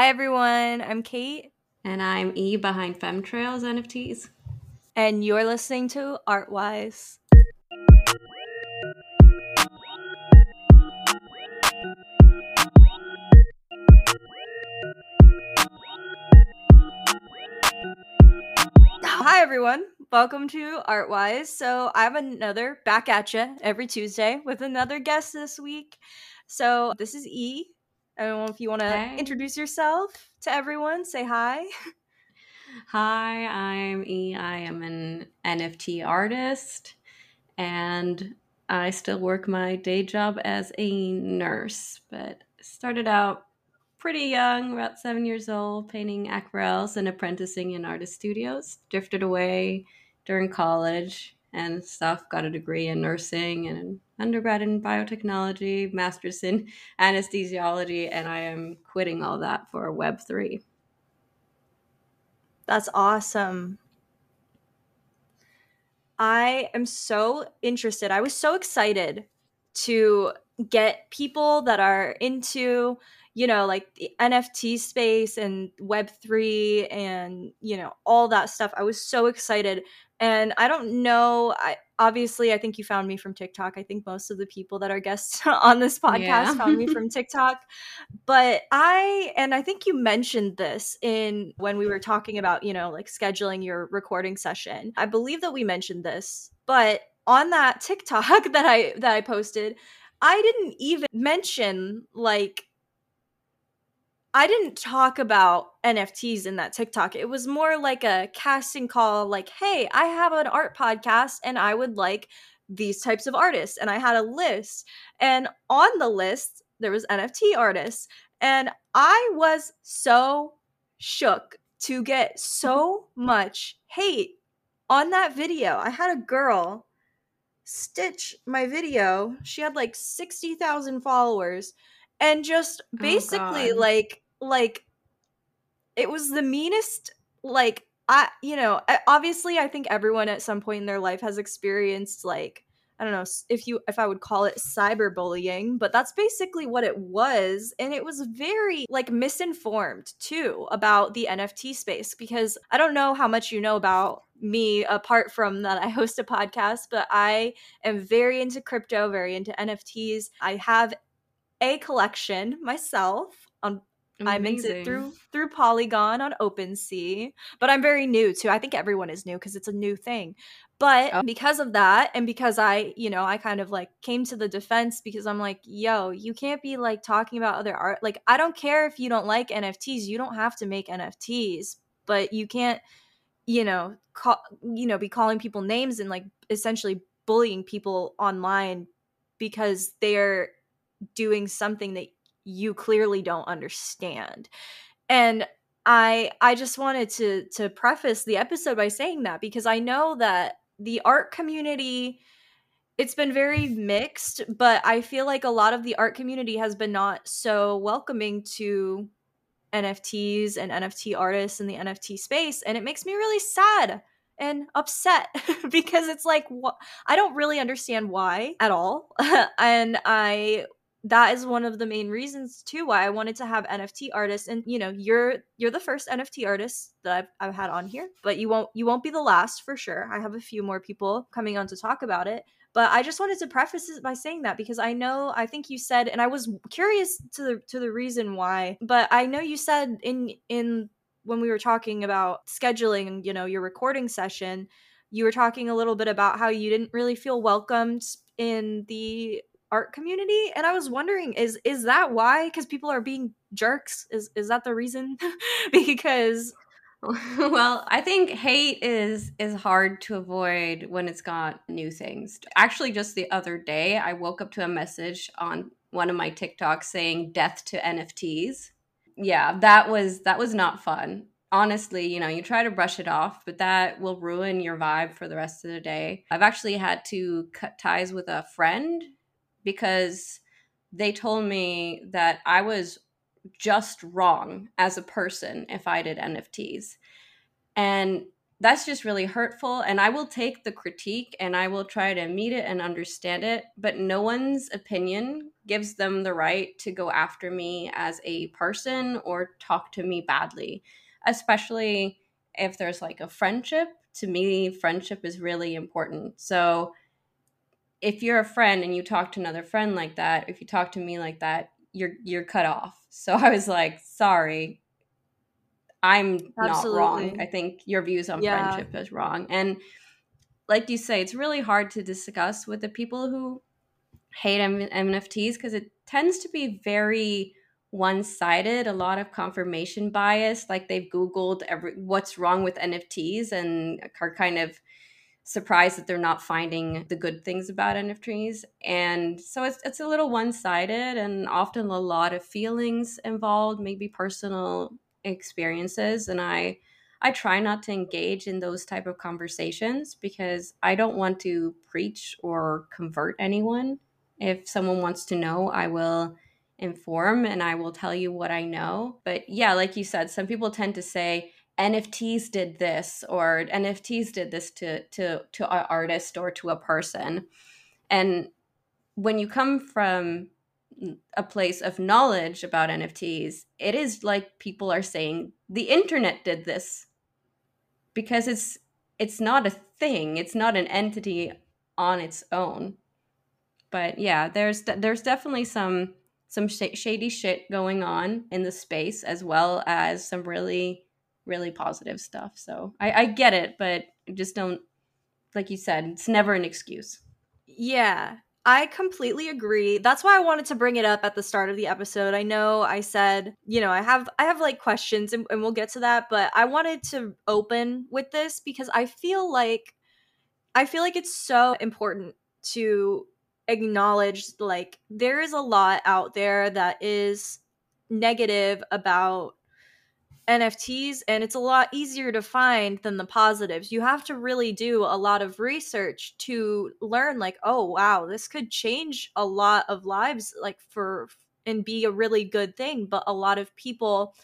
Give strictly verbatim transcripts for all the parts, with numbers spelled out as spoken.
Hi, everyone. I'm Kate. And I'm E behind Femtrails N F Ts. And you're listening to Artwise. Hi, everyone. Welcome to Artwise. So I have another back at you every Tuesday with another guest this week. So this is E. I don't know if you want to hey. introduce yourself to everyone. Say hi. Hi, I'm E. I am an N F T artist, and I still work my day job as a nurse, but started out pretty young, about seven years old, painting aquarels and apprenticing in artist studios. Drifted away during college and stuff, got a degree in nursing and an undergrad in biotechnology, master's in anesthesiology, and I am quitting all that for Web three. That's awesome. I am so interested. I was so excited to get people that are into, you know, like the N F T space and Web three and, you know, all that stuff. I was so excited. And I don't know, I obviously, I think you found me from TikTok. I think most of the people that are guests on this podcast yeah. found me from TikTok. But I, and I think you mentioned this in when we were talking about, you know, like scheduling your recording session. I believe that we mentioned this, but on that TikTok that I, that I posted, I didn't even mention like, I didn't talk about N F Ts in that TikTok. It was more like a casting call, like, hey, I have an art podcast and I would like these types of artists. And I had a list. And on the list, there was N F T artists. And I was so shook to get so much hate on that video. I had a girl stitch my video. She had like sixty thousand followers. And just basically, oh like, like, it was the meanest, like, I, you know, obviously I think everyone at some point in their life has experienced, like, I don't know if you, if I would call it cyberbullying, but that's basically what it was. And it was very, like, misinformed, too, about the N F T space, because I don't know how much you know about me apart from that I host a podcast, but I am very into crypto, very into N F Ts. I have a collection myself. Um, I'm into through through Polygon on OpenSea, but I'm very new too. I think everyone is new because it's a new thing. But oh. because of that, and because I, you know, I kind of like came to the defense because I'm like, yo, you can't be like talking about other art. Like, I don't care if you don't like N F Ts. You don't have to make N F Ts, but you can't, you know, call, you know, be calling people names and like essentially bullying people online because they're doing something that you clearly don't understand. And I I just wanted to to preface the episode by saying that, because I know that the art community, it's been very mixed, but I feel like a lot of the art community has been not so welcoming to N F Ts and N F T artists in the N F T space. And it makes me really sad and upset because it's like, wh- I don't really understand why at all. And I... that is one of the main reasons too why I wanted to have N F T artists, and you know, you're you're the first N F T artist that I've, I've had on here, but you won't you won't be the last for sure. I have a few more people coming on to talk about it, but I just wanted to preface it by saying that, because I know I think you said, and I was curious to the to the reason why, but I know you said in in when we were talking about scheduling, you know, your recording session, you were talking a little bit about how you didn't really feel welcomed in the art community, and I was wondering, is is that why? Because people are being jerks? Is is that the reason? Because, well, I think hate is is hard to avoid when it's got new things. Actually, just the other day, I woke up to a message on one of my TikToks saying "Death to N F Ts." Yeah, that was that was not fun. Honestly, you know, you try to brush it off, but that will ruin your vibe for the rest of the day. I've actually had to cut ties with a friend, because they told me that I was just wrong as a person if I did N F Ts. And that's just really hurtful. And I will take the critique and I will try to meet it and understand it. But no one's opinion gives them the right to go after me as a person or talk to me badly, especially if there's like a friendship. To me, friendship is really important. So if you're a friend and you talk to another friend like that, if you talk to me like that, you're you're cut off. So I was like, sorry, I'm Absolutely. Not wrong. I think your views on yeah. friendship is wrong. And like you say, it's really hard to discuss with the people who hate M N F Ts because it tends to be very one-sided, a lot of confirmation bias. Like they've Googled every, what's wrong with N F Ts and are kind of surprised that they're not finding the good things about N F Ts. And so it's it's a little one-sided and often a lot of feelings involved, maybe personal experiences. And I I try not to engage in those type of conversations because I don't want to preach or convert anyone. If someone wants to know, I will inform and I will tell you what I know. But yeah, like you said, some people tend to say N F Ts did this or N F Ts did this to to to an artist or to a person. And when you come from a place of knowledge about N F Ts, it is like people are saying the internet did this, because it's it's not a thing, it's not an entity on its own. But yeah, there's there's definitely some some sh- shady shit going on in the space, as well as some really, really positive stuff. So I, I get it, but just don't, like you said, it's never an excuse. Yeah, I completely agree. That's why I wanted to bring it up at the start of the episode. I know I said, you know, I have, I have like questions and, and we'll get to that, but I wanted to open with this because I feel like, I feel like it's so important to acknowledge like there is a lot out there that is negative about N F Ts, and it's a lot easier to find than the positives. You have to really do a lot of research to learn like, oh wow, this could change a lot of lives like for and be a really good thing. But a lot of people,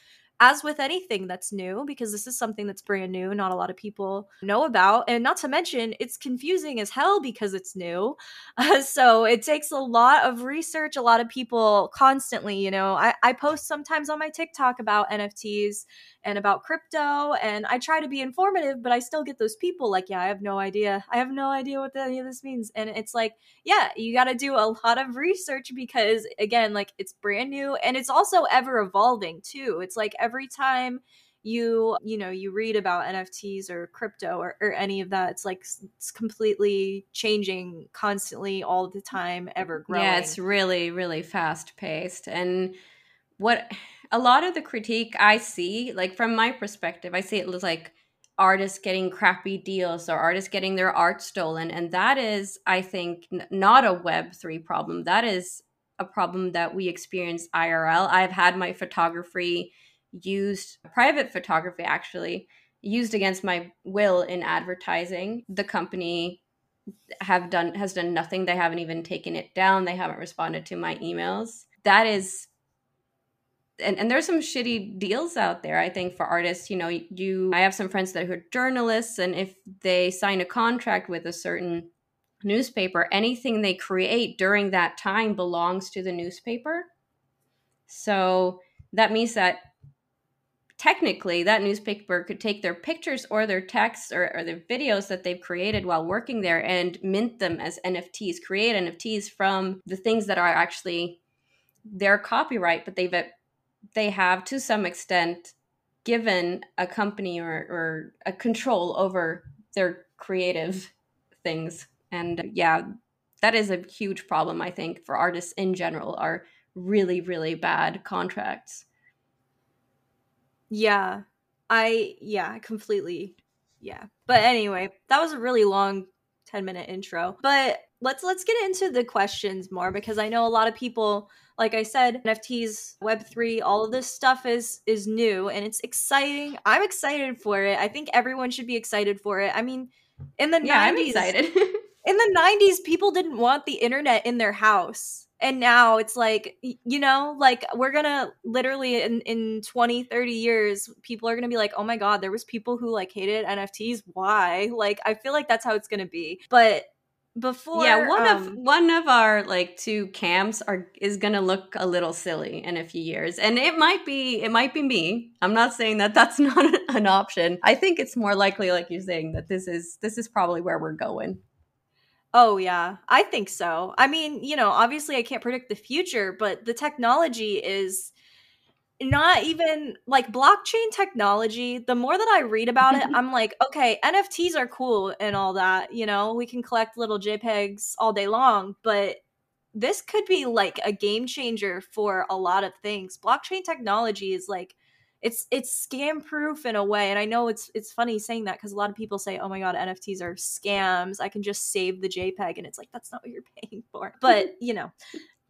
as with anything that's new, because this is something that's brand new, not a lot of people know about. And not to mention, it's confusing as hell because it's new. Uh, so it takes a lot of research, a lot of people constantly, you know, I, I post sometimes on my TikTok about N F Ts and about crypto. And I try to be informative, but I still get those people like, yeah, I have no idea. I have no idea what any of this means. And it's like, yeah, you got to do a lot of research because again, like it's brand new and it's also ever evolving too. It's like every time you, you know, you read about N F Ts or crypto or, or any of that, it's like it's completely changing constantly all the time, ever growing. Yeah, it's really, really fast paced. And what a lot of the critique I see, like from my perspective, I see it looks like artists getting crappy deals or artists getting their art stolen. And that is, I think, n- not a Web three problem. That is a problem that we experience I R L. I've had my photography used, private photography actually, used against my will in advertising. The company have done has done nothing. They haven't even taken it down. They haven't responded to my emails. That is... And, and there's some shitty deals out there, I think, for artists. You know, you I have some friends that are journalists, and if they sign a contract with a certain newspaper, anything they create during that time belongs to the newspaper. So that means that technically that newspaper could take their pictures or their texts or, or their videos that they've created while working there and mint them as N F Ts, create N F Ts from the things that are actually their copyright, but they've they have, to some extent, given a company or, or a control over their creative things. And uh, yeah, that is a huge problem, I think, for artists in general, are really, really bad contracts. Yeah, I, yeah, completely. Yeah. But anyway, that was a really long ten minute intro, but let's, let's get into the questions more, because I know a lot of people, like I said, N F Ts, Web three, all of this stuff is is new and it's exciting. I'm excited for it. I think everyone should be excited for it. I mean, in the yeah, nineties. I'm excited. In the nineties, people didn't want the internet in their house. And now it's like, you know, like we're going to literally in, in twenty, thirty years, people are going to be like, oh my God, there was people who like hated N F Ts. Why? Like, I feel like that's how it's going to be. But before, yeah, one um, of one of our like two camps are is gonna look a little silly in a few years, and it might be it might be me. I'm not saying that that's not an option. I think it's more likely, like you're saying, that this is this is probably where we're going. Oh yeah, I think so. I mean, you know, obviously I can't predict the future, but the technology is not even like blockchain technology. The more that I read about it, I'm like, okay, N F Ts are cool and all that, you know, we can collect little JPEGs all day long, but this could be like a game changer for a lot of things. Blockchain technology is like, it's it's scam proof in a way. And I know it's it's funny saying that because a lot of people say, oh my God, N F Ts are scams, I can just save the JPEG. And it's like, that's not what you're paying for. But you know.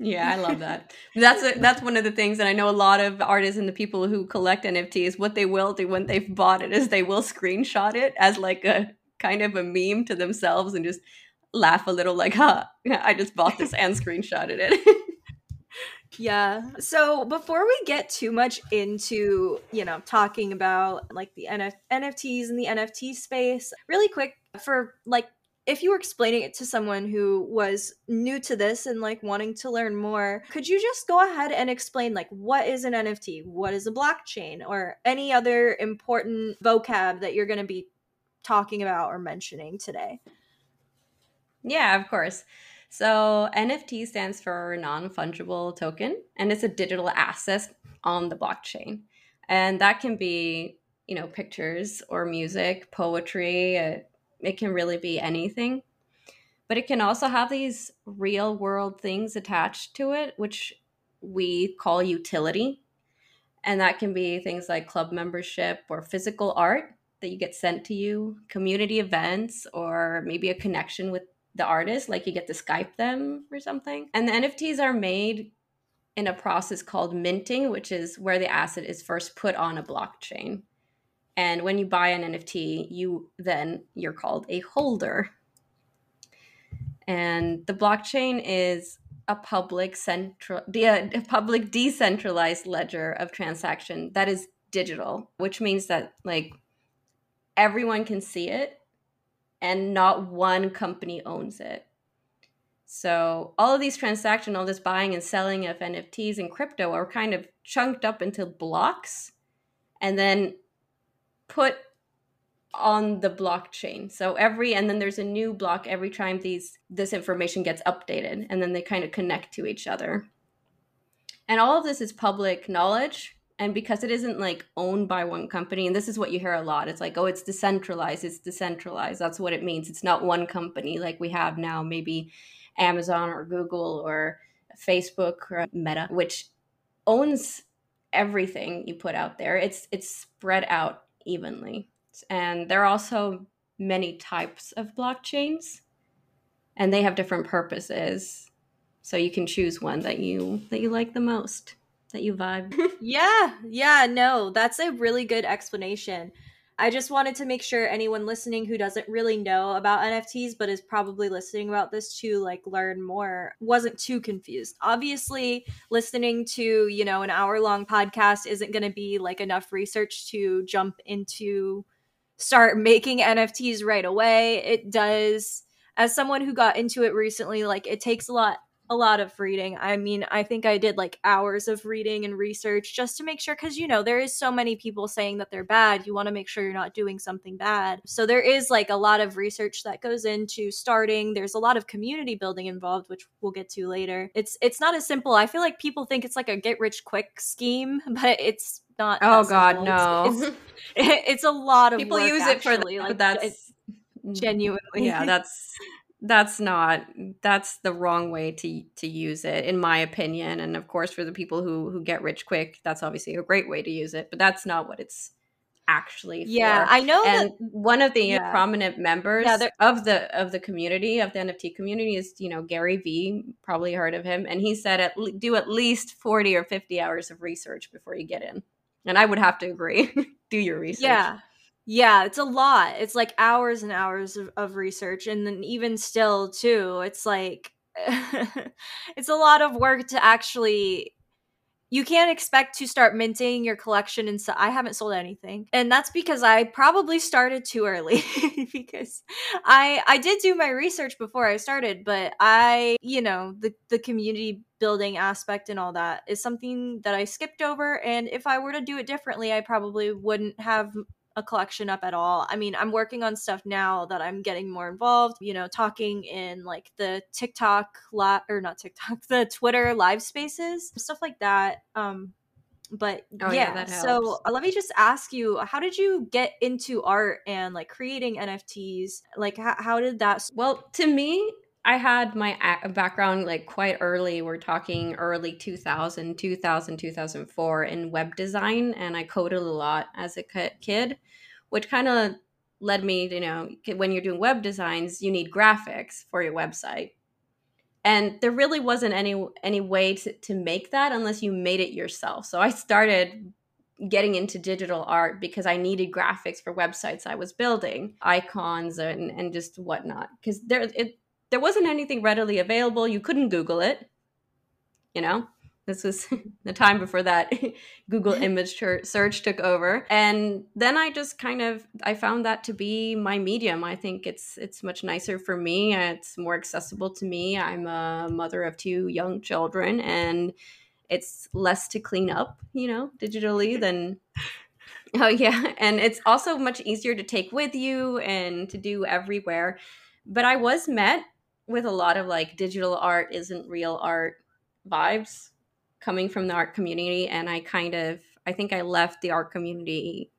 Yeah, I love that. That's a, that's one of the things that I know a lot of artists and the people who collect N F Ts, what they will do when they've bought it is they will screenshot it as like a kind of a meme to themselves and just laugh a little like, huh, I just bought this and screenshotted it. Yeah. So before we get too much into, you know, talking about like the N F- N F Ts and the N F T space, really quick for like, if you were explaining it to someone who was new to this and like wanting to learn more, could you just go ahead and explain like what is an N F T, what is a blockchain, or any other important vocab that you're going to be talking about or mentioning today? Yeah, of course. So N F T stands for non-fungible token, and it's a digital asset on the blockchain. And that can be, you know, pictures or music, poetry, uh, it can really be anything, but it can also have these real world things attached to it, which we call utility. And that can be things like club membership or physical art that you get sent to you, community events, or maybe a connection with the artist, like you get to Skype them or something. And the N F Ts are made in a process called minting, which is where the asset is first put on a blockchain. And when you buy an N F T, you then you're called a holder. And the blockchain is a public central, the uh, public decentralized ledger of transaction that is digital, which means that like everyone can see it, and not one company owns it. So all of these transactions, all this buying and selling of N F Ts and crypto are kind of chunked up into blocks, and then put on the blockchain. So every, and then there's a new block every time these this information gets updated, and then they kind of connect to each other. And all of this is public knowledge. And because it isn't like owned by one company, and this is what you hear a lot, it's like, oh, it's decentralized, it's decentralized. That's what it means. It's not one company like we have now, maybe Amazon or Google or Facebook or Meta, which owns everything you put out there. It's it's spread out evenly. And there are also many types of blockchains, and they have different purposes. So you can choose one that you that you like the most, that you vibe. Yeah, yeah, no, that's a really good explanation. I just wanted to make sure anyone listening who doesn't really know about N F Ts, but is probably listening about this to like learn more, wasn't too confused. Obviously, listening to, you know, an hour long podcast isn't going to be like enough research to jump into, start making N F Ts right away. It does, as someone who got into it recently, like it takes a lot a lot of reading. I mean, I think I did like hours of reading and research just to make sure, because, you know, there is so many people saying that they're bad. You want to make sure you're not doing something bad. So there is like a lot of research that goes into starting. There's a lot of community building involved, which we'll get to later. It's it's not as simple. I feel like people think it's like a get rich quick scheme, but it's not. Oh God, no. It's, it's, it's a lot of people work, use it actually. For that, like, but that's genuinely. Yeah, that's That's not, that's the wrong way to to use it, in my opinion. And of course, for the people who who get rich quick, that's obviously a great way to use it, but that's not what it's actually for. Yeah, I know. And that, one of the yeah. prominent members yeah, of the of the community, of the N F T community is, you know, Gary Vee, probably heard of him. And he said, at le- do at least forty or fifty hours of research before you get in. And I would have to agree. Do your research. Yeah. Yeah, it's a lot. It's like hours and hours of, of research. And then even still, too, it's like, it's a lot of work to actually, you can't expect to start minting your collection. And so I haven't sold anything. And that's because I probably started too early because I I did do my research before I started. But I, you know, the, the community building aspect and all that is something that I skipped over. And if I were to do it differently, I probably wouldn't have a collection up at all. I mean, I'm working on stuff now that I'm getting more involved, you know, talking in like the TikTok lot or not TikTok, the Twitter live spaces, stuff like that. Um, but oh, yeah, yeah so uh, let me just ask you, how did you get into art and like creating N F Ts? Like h- how did that? Well, to me, I had my a- background like quite early. We're talking early two thousand, two thousand, two thousand four in web design. And I coded a lot as a kid, which kind of led me to, you know, when you're doing web designs, you need graphics for your website. And there really wasn't any any way to, to make that unless you made it yourself. So I started getting into digital art because I needed graphics for websites I was building, icons and, and just whatnot. Because there it There wasn't anything readily available. You couldn't Google it. You know, this was the time before that Google image search took over. And then I just kind of, I found that to be my medium. I think it's it's much nicer for me. It's more accessible to me. I'm a mother of two young children and it's less to clean up, you know, digitally than... Oh, yeah. And it's also much easier to take with you and to do everywhere. But I was met with a lot of like digital art isn't real art vibes coming from the art community. And I kind of, I think I left the art community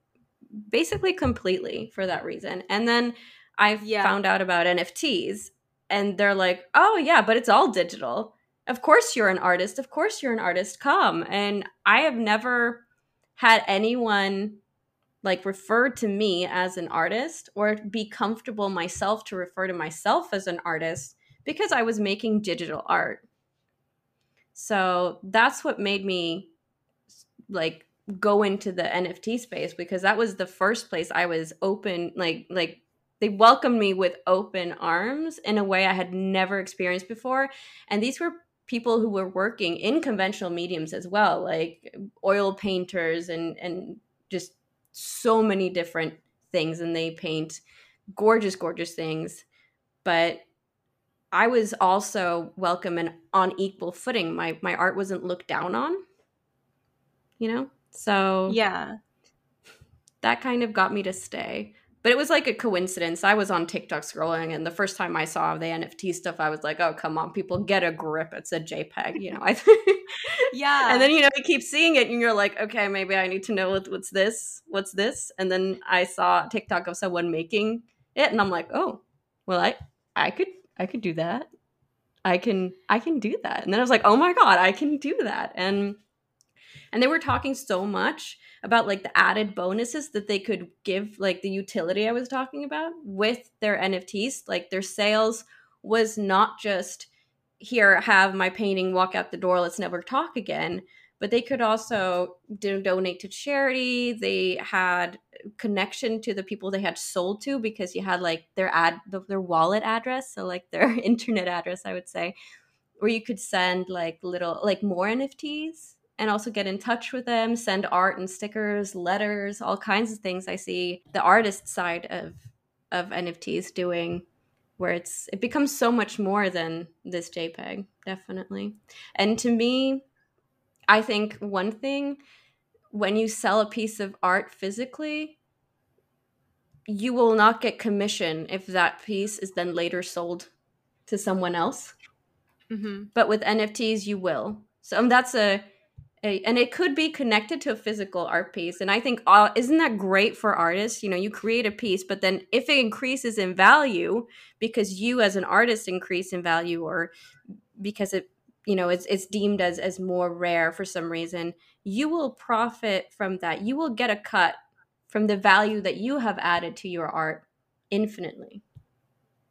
basically completely for that reason. And then I've yeah. found out about N F Ts and they're like, oh yeah, but it's all digital. Of course you're an artist. Of course you're an artist. Come. And I have never had anyone like refer to me as an artist or be comfortable myself to refer to myself as an artist because I was making digital art. So that's what made me like go into the N F T space because that was the first place I was open. Like, like they welcomed me with open arms in a way I had never experienced before. And these were people who were working in conventional mediums as well, like oil painters and, and just so many different things, and they paint gorgeous, gorgeous things. But I was also welcome and on equal footing. My my art wasn't looked down on, you know? So yeah, that kind of got me to stay. But it was like a coincidence. I was on TikTok scrolling, and the first time I saw the N F T stuff, I was like, oh, come on, people, get a grip. It's a JPEG, you know? I Yeah. And then, you know, you keep seeing it, and you're like, okay, maybe I need to know what, what's this, what's this? And then I saw TikTok of someone making it, and I'm like, oh, well, I I could I could do that. I can I can do that. And then I was like, oh, my God, I can do that. And And they were talking so much about like the added bonuses that they could give, like the utility I was talking about with their N F Ts. Like their sales was not just here, have my painting, walk out the door, let's never talk again. But they could also do, donate to charity. They had connection to the people they had sold to because you had like their ad, their wallet address. So like their internet address, I would say, where you could send like little, like more N F Ts. And also get in touch with them, send art and stickers, letters, all kinds of things. I see the artist side of of N F Ts doing, where it's it becomes so much more than this JPEG, definitely. And to me, I think one thing, when you sell a piece of art physically, you will not get commission if that piece is then later sold to someone else. Mm-hmm. But with N F Ts, you will. So and that's a And it could be connected to a physical art piece. And I think, all, isn't that great for artists? You know, you create a piece, but then if it increases in value because you as an artist increase in value or because it, you know, it's, it's deemed as, as more rare for some reason, you will profit from that. You will get a cut from the value that you have added to your art infinitely.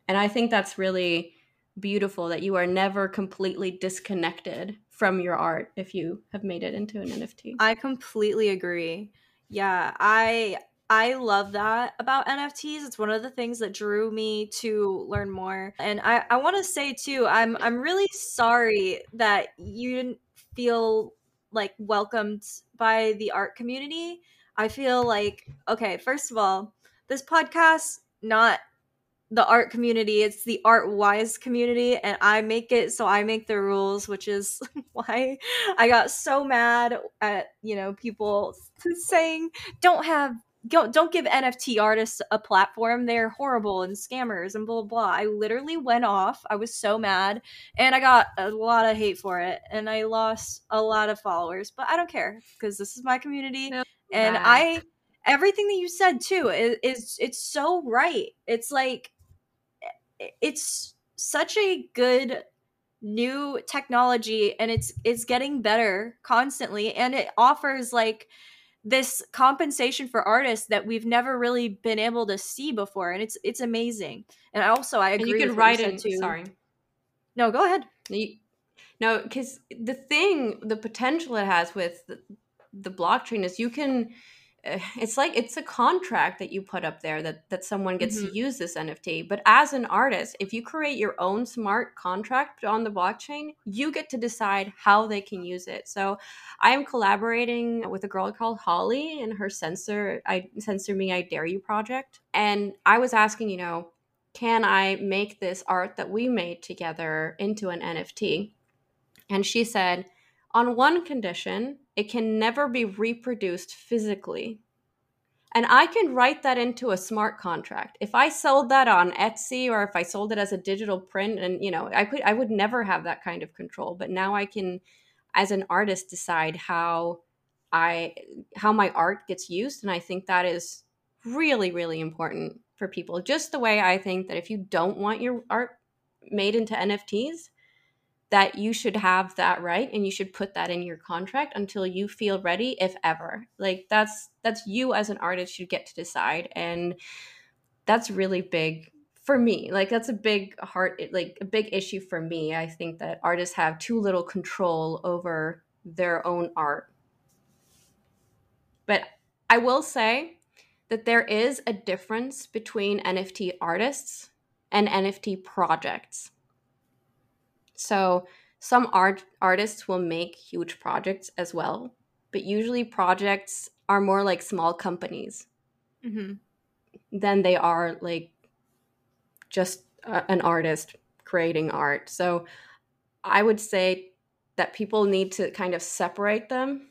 And I think that's really beautiful that you are never completely disconnected from your art if you have made it into an N F T. I completely agree. Yeah, I I love that about N F Ts. It's one of the things that drew me to learn more. And I, I want to say too, I'm I'm really sorry that you didn't feel like welcomed by the art community. I feel like, okay, first of all, this podcast, not the art community, it's the Artwise community, and I make it, so I make the rules, which is why I got so mad at, you know, people saying don't have Don't, don't give N F T artists a platform. They're horrible and scammers and blah, blah, blah. I literally went off. I was so mad and I got a lot of hate for it and I lost a lot of followers, but I don't care because this is my community. No, and that. I, everything that you said too is, is, it's so right. It's like, it's such a good new technology and it's, it's getting better constantly. And it offers like, this compensation for artists that we've never really been able to see before. And it's, it's amazing. And I also, I agree. And you can with write it too. Sorry. No, go ahead. You, no, because the thing, the potential it has with the, the blockchain is you can, uh, it's like, it's a contract that you put up there that, that someone gets mm-hmm. to use this N F T. But as an artist, if you create your own smart contract on the blockchain, you get to decide how they can use it. So I am collaborating with a girl called Holly in her Censor, I, Censor Me, I Dare You project. And I was asking, you know, can I make this art that we made together into an N F T? And she said, on one condition, it can never be reproduced physically. And I can write that into a smart contract. If I sold that on Etsy or if I sold it as a digital print, and you know, I could, I would never have that kind of control. But now I can, as an artist, decide how I how my art gets used. And I think that is really, really important for people. Just the way I think that if you don't want your art made into N F Ts, that you should have that right and you should put that in your contract until you feel ready, if ever. Like that's that's you as an artist, you get to decide. And that's really big for me. Like that's a big heart, like a big issue for me. I think that artists have too little control over their own art. But I will say that there is a difference between N F T artists and N F T projects. So some art artists will make huge projects as well, but usually projects are more like small companies mm-hmm. than they are like just a, an artist creating art. So I would say that people need to kind of separate them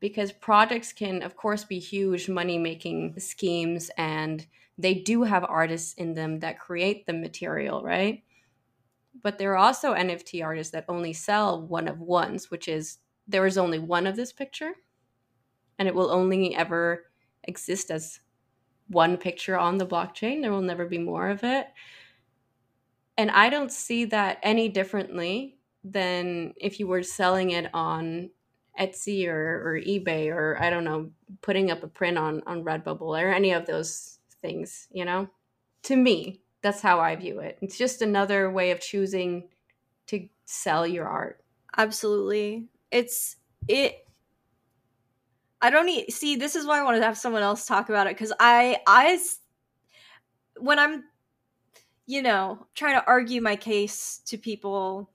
because projects can, of course, be huge money-making schemes and they do have artists in them that create the material, right? But there are also N F T artists that only sell one of ones, which is there is only one of this picture and it will only ever exist as one picture on the blockchain. There will never be more of it. And I don't see that any differently than if you were selling it on Etsy or, or eBay or, I don't know, putting up a print on, on Redbubble or any of those things, you know, to me. That's how I view it. It's just another way of choosing to sell your art. Absolutely. It's it. I don't need, see, this is why I wanted to have someone else talk about it. Cause I, I, when I'm, you know, trying to argue my case to people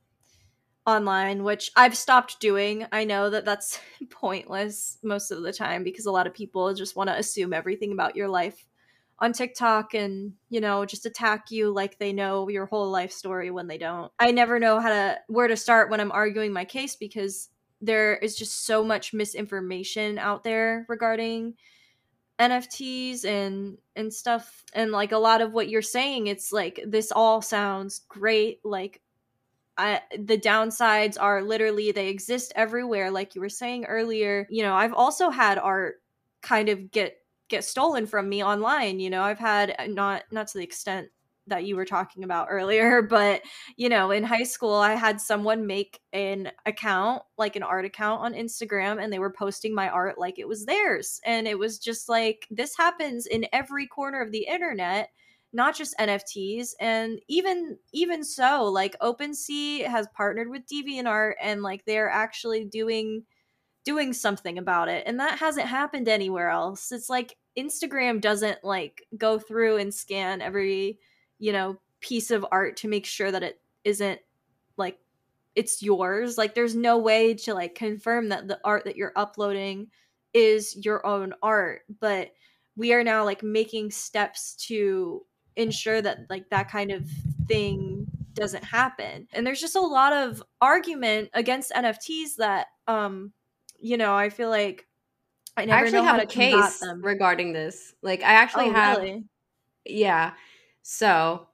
online, which I've stopped doing. I know that that's pointless most of the time because a lot of people just want to assume everything about your life on TikTok and, you know, just attack you like they know your whole life story when they don't. I never know how to where to start when I'm arguing my case because there is just so much misinformation out there regarding N F Ts and and stuff. And like a lot of what you're saying, it's like this all sounds great. Like I, the downsides are literally they exist everywhere. Like you were saying earlier, you know, I've also had art kind of get get stolen from me online. You know, I've had not, not to the extent that you were talking about earlier, but you know, in high school, I had someone make an account, like an art account on Instagram, and they were posting my art like it was theirs. And it was just like, this happens in every corner of the internet, not just N F Ts. And even, even so, like OpenSea has partnered with DeviantArt and like, they're actually doing doing something about it. And that hasn't happened anywhere else. It's like, Instagram doesn't like go through and scan every, you know, piece of art to make sure that it isn't like it's yours. Like there's no way to like confirm that the art that you're uploading is your own art, but we are now like making steps to ensure that like that kind of thing doesn't happen. And there's just a lot of argument against N F Ts that, um, you know, I feel like I never I actually know have how to a case them. regarding this. Like I actually oh, have, really? yeah. So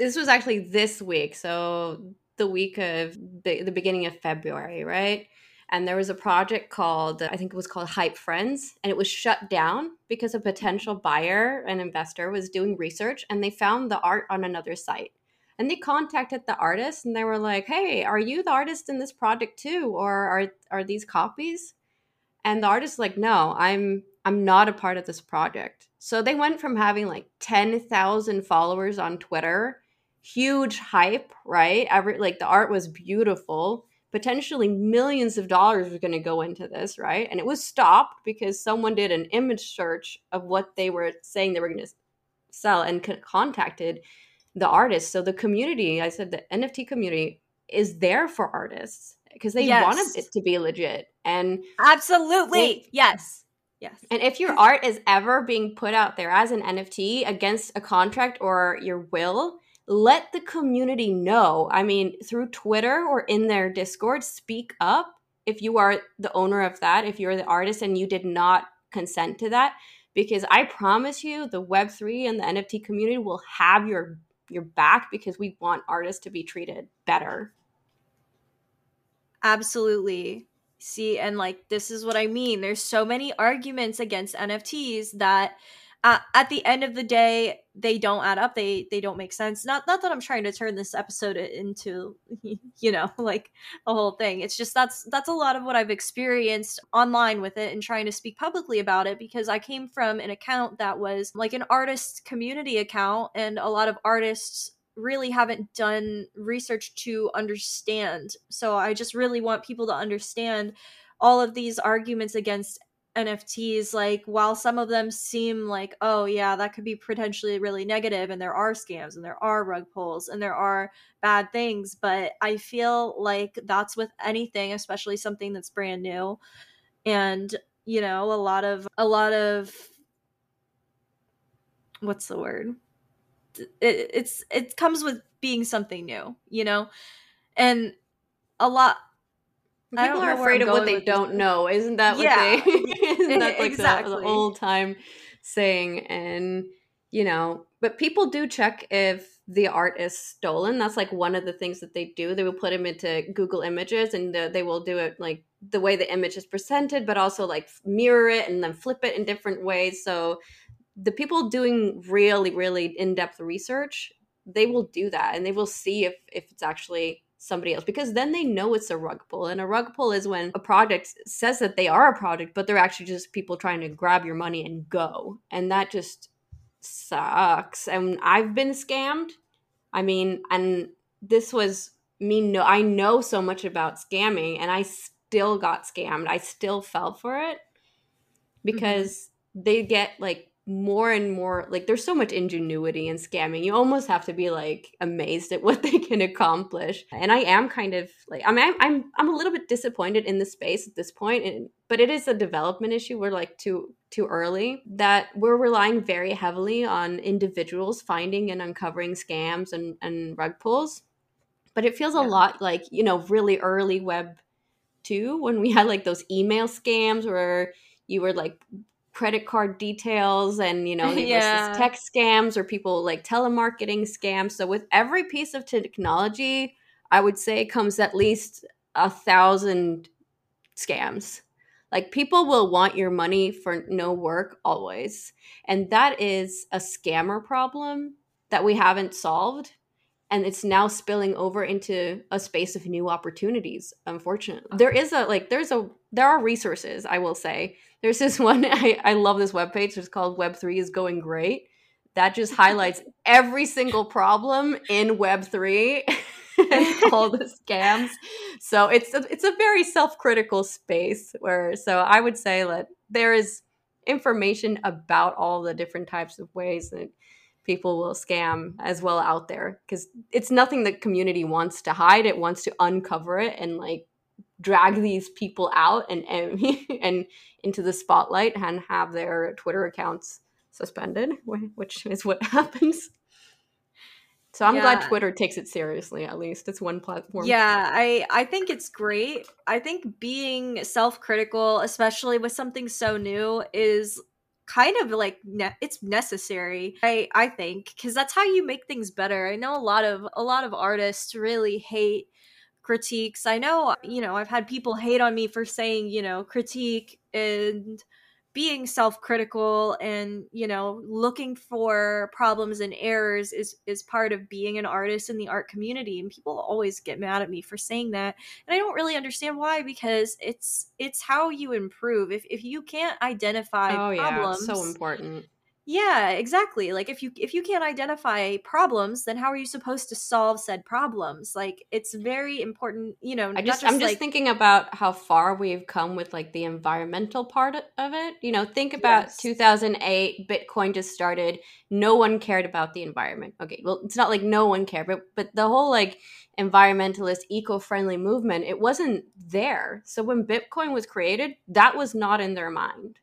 this was actually this week. So the week of be- the beginning of February, right? And there was a project called, I think it was called Hype Friends, and it was shut down because a potential buyer, an investor, was doing research and they found the art on another site. And they contacted the artist and they were like, hey, are you the artist in this project too? Or are are these copies? And the artist was like, no, I'm I'm not a part of this project. So they went from having like ten thousand followers on Twitter, huge hype, right? Every, like the art was beautiful. Potentially millions of dollars were going to go into this, right? And it was stopped because someone did an image search of what they were saying they were going to sell and c- contacted the artist. So the community, I said the N F T community is there for artists because they yes. wanted it to be legit. And absolutely. They, yes. Yes. And if your art is ever being put out there as an N F T against a contract or your will, let the community know. I mean, through Twitter or in their Discord, speak up if you are the owner of that, if you're the artist and you did not consent to that. Because I promise you, the Web three and the N F T community will have your, your back because we want artists to be treated better. Absolutely. See, and like, this is what I mean. There's so many arguments against N F Ts that... Uh, at the end of the day, they don't add up. They they don't make sense. Not not that I'm trying to turn this episode into, you know, like a whole thing. It's just that's that's a lot of what I've experienced online with it and trying to speak publicly about it, because I came from an account that was like an artist community account, and a lot of artists really haven't done research to understand. So I just really want people to understand all of these arguments against N F Ts, like while some of them seem like, oh yeah, that could be potentially really negative and there are scams and there are rug pulls and there are bad things, but I feel like that's with anything, especially something that's brand new. And you know, a lot of a lot of what's the word it, it's it comes with being something new, you know, and a lot people are afraid of what they don't this. know. Isn't that what yeah. they isn't that like exactly. the, the old time saying? And you know, but people do check if the art is stolen. That's like one of the things that they do. They will put them into Google Images, and the, they will do it like the way the image is presented, but also like mirror it and then flip it in different ways. So the people doing really, really in-depth research, they will do that, and they will see if if it's actually somebody else, because then they know it's a rug pull. And a rug pull is when a project says that they are a project, but they're actually just people trying to grab your money and go. And that just sucks. And I've been scammed. I mean, and this was me. No, I know so much about scamming, and I still got scammed. I still fell for it because mm-hmm. they get like more and more, like there's so much ingenuity in scamming. You almost have to be like amazed at what they can accomplish. And I am kind of like, I mean, I'm I'm I'm a little bit disappointed in the space at this point, and, but it is a development issue. We're like too too early that we're relying very heavily on individuals finding and uncovering scams and, and rug pulls. But it feels yeah. a lot like, you know, really early Web two when we had like those email scams where you were like credit card details and, you know, yeah. tech scams or people like telemarketing scams. So with every piece of technology, I would say comes at least a thousand scams. Like people will want your money for no work always. And that is a scammer problem that we haven't solved. And it's now spilling over into a space of new opportunities, unfortunately. There is a, like, there's a, there are resources, I will say. There's this one, I, I love this webpage, it's called Web three is Going Great. That just highlights every single problem in Web three and all the scams. So it's a, it's a very self-critical space where, so I would say that there is information about all the different types of ways that people will scam as well out there, because it's nothing the community wants to hide. It wants to uncover it and like drag these people out and and, and into the spotlight and have their Twitter accounts suspended, which is what happens. So I'm yeah. glad Twitter takes it seriously, at least. It's one platform. Yeah, I, I think it's great. I think being self-critical, especially with something so new, is kind of like ne- it's necessary, I, I think, because that's how you make things better. I know a lot of a lot of artists really hate critiques. I know, you know, I've had people hate on me for saying, you know, critique and being self-critical and, you know, looking for problems and errors is, is part of being an artist in the art community. And people always get mad at me for saying that. And I don't really understand why, because it's, it's how you improve. If, if you can't identify oh, problems, yeah, so important. Yeah, exactly. Like if you, if you can't identify problems, then how are you supposed to solve said problems? Like it's very important, you know, I just, not just I'm just like, thinking about how far we've come with like the environmental part of it. You know, think about yes. two thousand eight, Bitcoin just started. No one cared about the environment. Okay, well, it's not like no one cared, but, but the whole like environmentalist, eco-friendly movement, it wasn't there. So when Bitcoin was created, that was not in their mind.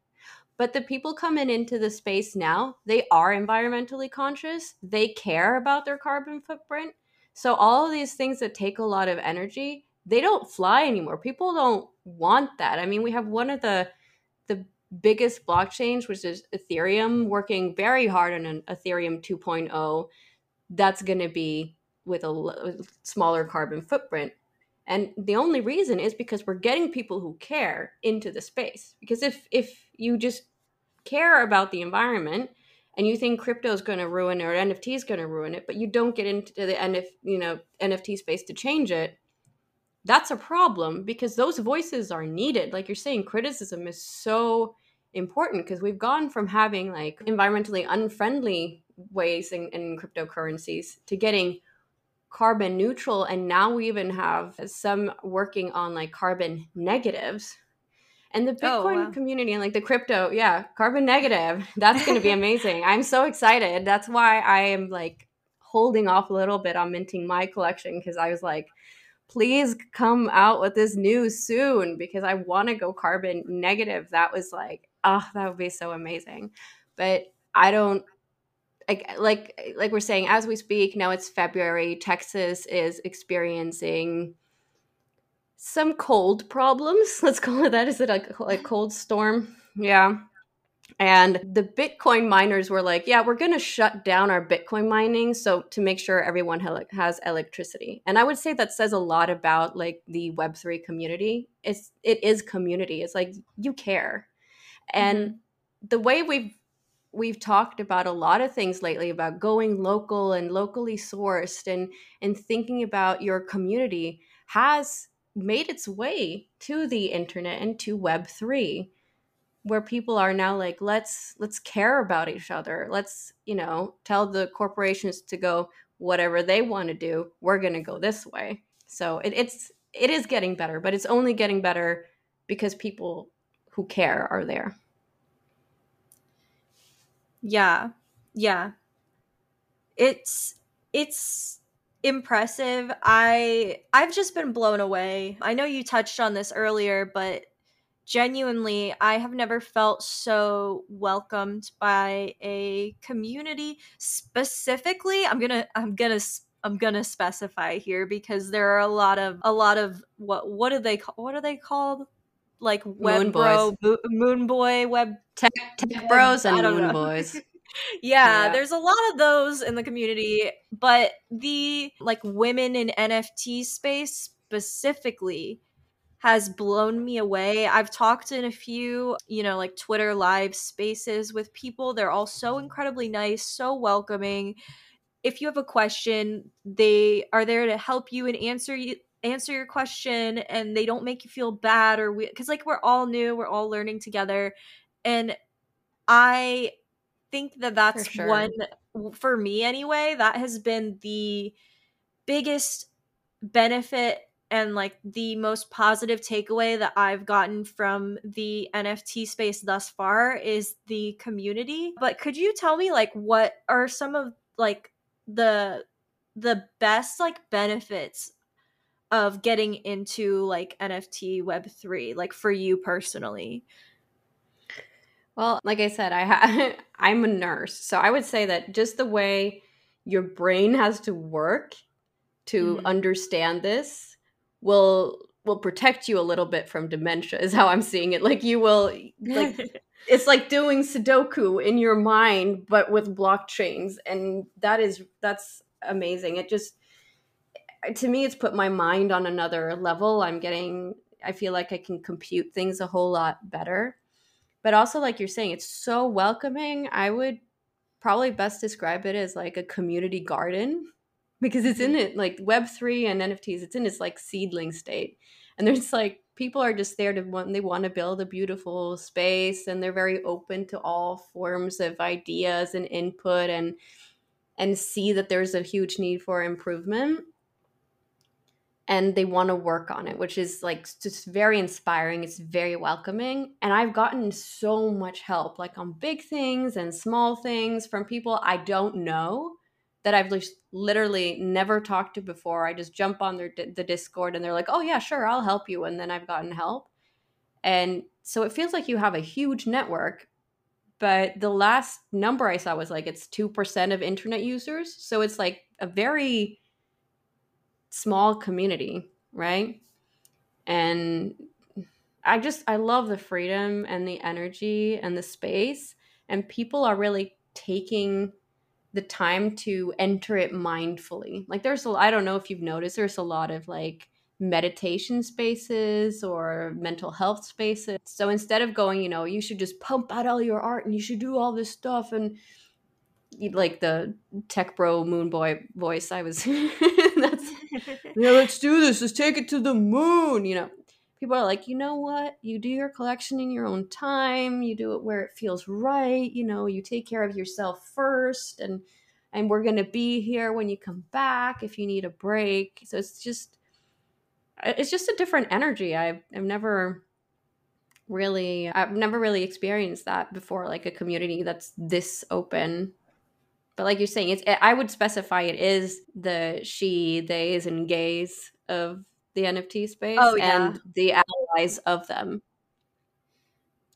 But the people coming into the space now, they are environmentally conscious. They care about their carbon footprint. So all of these things that take a lot of energy, they don't fly anymore. People don't want that. I mean, we have one of the the biggest blockchains, which is Ethereum, working very hard on an Ethereum two point oh. That's going to be with a l- smaller carbon footprint. And the only reason is because we're getting people who care into the space. Because if if you just care about the environment and you think crypto is going to ruin it or N F T is going to ruin it, but you don't get into the N F, you know, N F T space to change it, that's a problem, because those voices are needed. Like you're saying, criticism is so important, because we've gone from having like environmentally unfriendly ways in, in cryptocurrencies to getting carbon neutral, and now we even have some working on like carbon negatives. And the Bitcoin oh, wow. community and like the crypto, yeah, carbon negative, that's going to be amazing. I'm so excited. That's why I am like holding off a little bit on minting my collection, because I was like, please come out with this news soon, because I want to go carbon negative. That was like, oh, that would be so amazing. But I don't Like, like like we're saying, as we speak, now it's February, Texas is experiencing some cold problems. Let's call it that. Is it a, a cold storm? Yeah. And the Bitcoin miners were like, yeah, we're going to shut down our Bitcoin mining so to make sure everyone has electricity. And I would say that says a lot about like the Web three community. It's, it is community. It's like, you care. And mm-hmm. the way we've We've talked about a lot of things lately about going local and locally sourced and, and thinking about your community has made its way to the internet and to Web three, where people are now like, let's let's care about each other. Let's, you know, tell the corporations to go whatever they want to do. We're going to go this way. So it, it's it is getting better, but it's only getting better because people who care are there. Yeah. Yeah. It's it's impressive. I I've just been blown away. I know you touched on this earlier, but genuinely, I have never felt so welcomed by a community. Specifically, I'm going to I'm going to I'm going to specify here, because there are a lot of a lot of what what do they call, what are they called? Like web moon bro, bo- moon boy, web tech, tech bros, and moon know. boys. yeah, yeah, there's a lot of those in the community, but the like women in N F T space specifically has blown me away. I've talked in a few, you know, like Twitter live spaces with people. They're all so incredibly nice, so welcoming. If you have a question, they are there to help you and answer you. answer your question, and they don't make you feel bad or we- because like we're all new, we're all learning together, and I think that that's for sure. one for me anyway that has been the biggest benefit And like the most positive takeaway that I've gotten from the N F T space thus far is the community. But could you tell me like what are some of like the the best like benefits of getting into like N F T Web three, like for you personally? Well, like I said, I ha- I'm a nurse. So I would say that just the way your brain has to work to mm-hmm. understand this will will protect you a little bit from dementia is how I'm seeing it. Like you will, like it's like doing Sudoku in your mind, but with blockchains. And that is, that's amazing. It just, to me, it's put my mind on another level. I'm getting, I feel like I can compute things a whole lot better. But also, like you're saying, it's so welcoming. I would probably best describe it as like a community garden, because it's in it, like Web three and N F Ts, it's in this like seedling state. And there's like, people are just there to want, they want to build a beautiful space, and they're very open to all forms of ideas and input, and and see that there's a huge need for improvement. And they want to work on it, which is like just very inspiring. It's very welcoming. And I've gotten so much help, like on big things and small things, from people I don't know that I've just literally never talked to before. I just jump on their the Discord and they're like, oh yeah, sure, I'll help you. And then I've gotten help. And so it feels like you have a huge network, but the last number I saw was like, it's two percent of internet users. So it's like a very small community, right? And I just, I love the freedom and the energy and the space. And people are really taking the time to enter it mindfully. Like there's, a, I don't know if you've noticed, there's a lot of like meditation spaces or mental health spaces. So instead of going, you know, you should just pump out all your art and you should do all this stuff. And like the tech bro moon boy voice, I was, that's, you know, let's do this, let's take it to the moon. You know, people are like, you know what? You do your collection in your own time. You do it where it feels right. You know, you take care of yourself first, and and we're going to be here when you come back if you need a break. So it's just, it's just a different energy. I've, I've never really, I've never really experienced that before, like a community that's this open. But like you're saying, it's, I would specify it is the she, theys, and gays of the N F T space, oh, yeah. and the allies of them.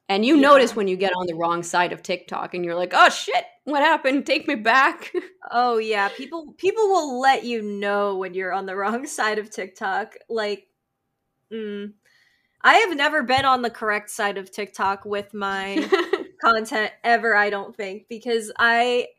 And you yeah. notice when you get on the wrong side of TikTok and you're like, oh shit, what happened? Take me back. Oh yeah. People, people will let you know when you're on the wrong side of TikTok. Like, mm, I have never been on the correct side of TikTok with my content ever, I don't think, because I,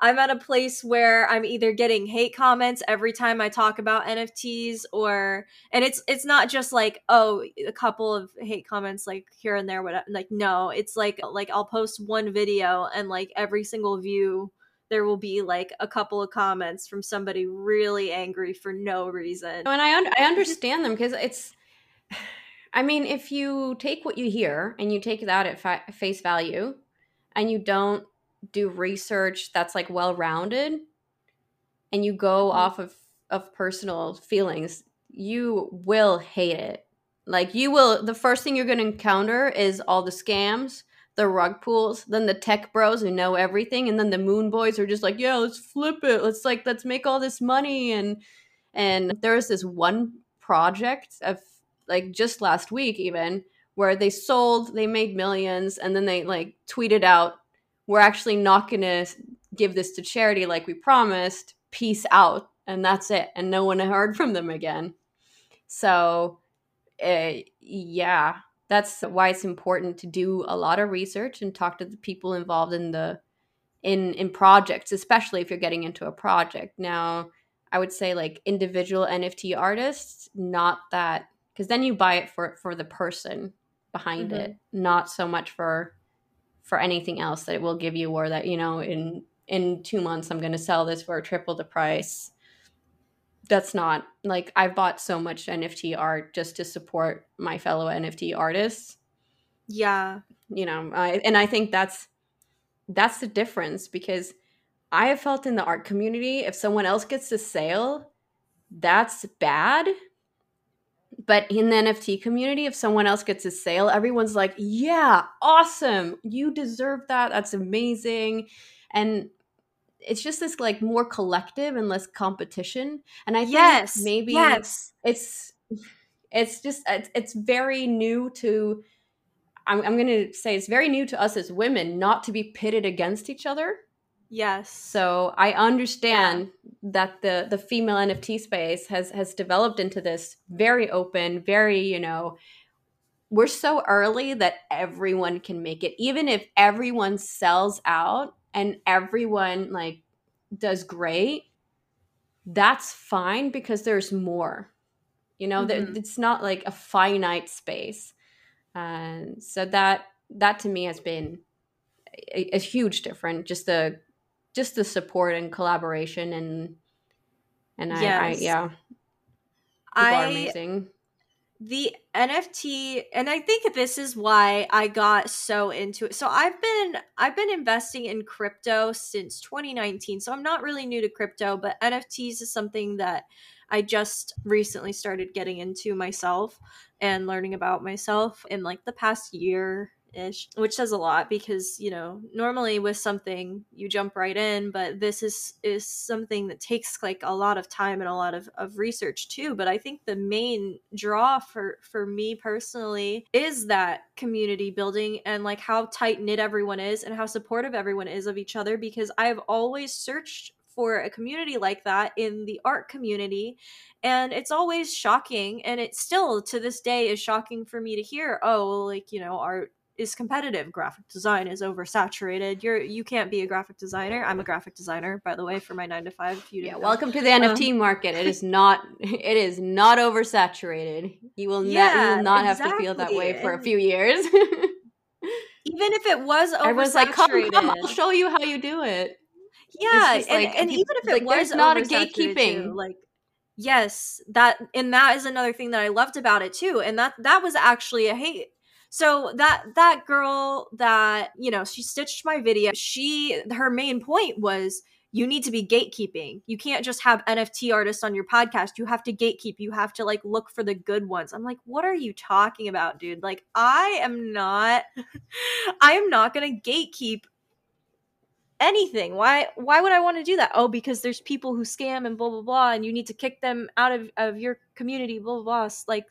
I'm at a place where I'm either getting hate comments every time I talk about N F Ts, or, and it's it's not just like, oh, a couple of hate comments like here and there, whatever. Like, no, it's like, like I'll post one video and like every single view there will be like a couple of comments from somebody really angry for no reason. And I un- I understand them, because it's, I mean, if you take what you hear and you take that at fa- face value and you don't do research that's like well-rounded, and you go off of, of personal feelings, you will hate it. Like you will, the first thing you're going to encounter is all the scams, the rug pulls, then the tech bros who know everything. And then the moon boys are just like, yeah, let's flip it. Let's like, let's make all this money. And, and there was this one project of like just last week, even, where they sold, they made millions, and then they like tweeted out, we're actually not going to give this to charity like we promised. Peace out. And that's it. And no one heard from them again. So, uh, yeah, that's why it's important to do a lot of research and talk to the people involved in the in in projects, especially if you're getting into a project. Now, I would say like individual N F T artists, not that, because then you buy it for for the person behind mm-hmm. it, not so much for... for anything else that it will give you, or that, you know, in in two months I'm going to sell this for triple the price. That's not like, I've bought so much N F T art just to support my fellow N F T artists. Yeah. You know, I, and I think that's that's the difference, because I have felt in the art community, if someone else gets a sale, that's bad. But in the N F T community, if someone else gets a sale, everyone's like, yeah, awesome. You deserve that. That's amazing. And it's just this like more collective and less competition. And I think yes, maybe yes. it's it's just it's, it's very new to I'm, I'm going to say it's very new to us as women not to be pitted against each other. Yes. So I understand yeah. that the, the female N F T space has, has developed into this very open, very, you know, we're so early that everyone can make it. Even if everyone sells out and everyone like does great, that's fine because there's more, you know, mm-hmm. there, it's not like a finite space. And uh, so that, that to me has been a, a huge difference, just the, just the support and collaboration and, and yes. I, I, yeah, I, are amazing. The N F T, and I think this is why I got so into it. So I've been, I've been investing in crypto since twenty nineteen. So I'm not really new to crypto, but N F Ts is something that I just recently started getting into myself and learning about myself in like the past year-ish, which says a lot because, you know, normally with something you jump right in, but this is, is something that takes like a lot of time and a lot of, of research too. But I think the main draw for, for me personally is that community building and like how tight-knit everyone is and how supportive everyone is of each other, because I've always searched for a community like that in the art community. And it's always shocking. And it still to this day is shocking for me to hear, oh, well, like, you know, art is competitive. Graphic design is oversaturated. You're, you can't be a graphic designer. I'm a graphic designer, by the way, for my nine to five. If you yeah, know. Welcome to the um, N F T market. It is not, it is not oversaturated. You will yeah, not, you will not exactly. have to feel that way for a few years. Even if it was oversaturated. Everyone's like, come, come, I'll show you how you do it. Yeah, and, like, and even if it like, was not a gatekeeping, too, like yes, that and that is another thing that I loved about it too. And that that was actually a hate. So that that girl that you know she stitched my video. She her main point was you need to be gatekeeping. You can't just have N F T artists on your podcast. You have to gatekeep. You have to like look for the good ones. I'm like, what are you talking about, dude? Like I am not, I am not gonna gatekeep anything. Why why would I want to do that? Oh, because there's people who scam and blah, blah, blah, and you need to kick them out of, of your community, blah, blah, blah. Like,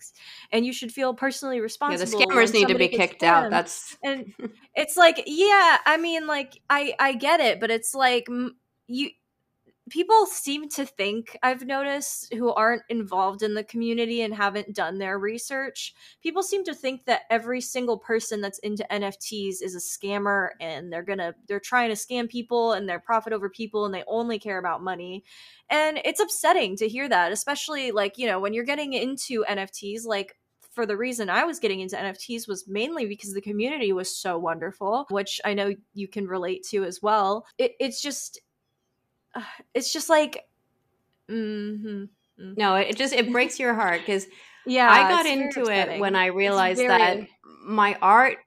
and you should feel personally responsible. Yeah, the scammers need to be kicked them. out. That's And it's like, yeah, I mean, like, I, I get it, but it's like, you people seem to think, I've noticed, who aren't involved in the community and haven't done their research, people seem to think that every single person that's into N F Ts is a scammer and they're gonna they're trying to scam people and they're profit over people and they only care about money. And it's upsetting to hear that, especially like, you know, when you're getting into N F Ts, like for the reason I was getting into N F Ts was mainly because the community was so wonderful, which I know you can relate to as well. It, it's just... It's just like, mm-hmm, mm-hmm. no, it just, it breaks your heart because yeah, I got into upsetting. it when I realized very... that my art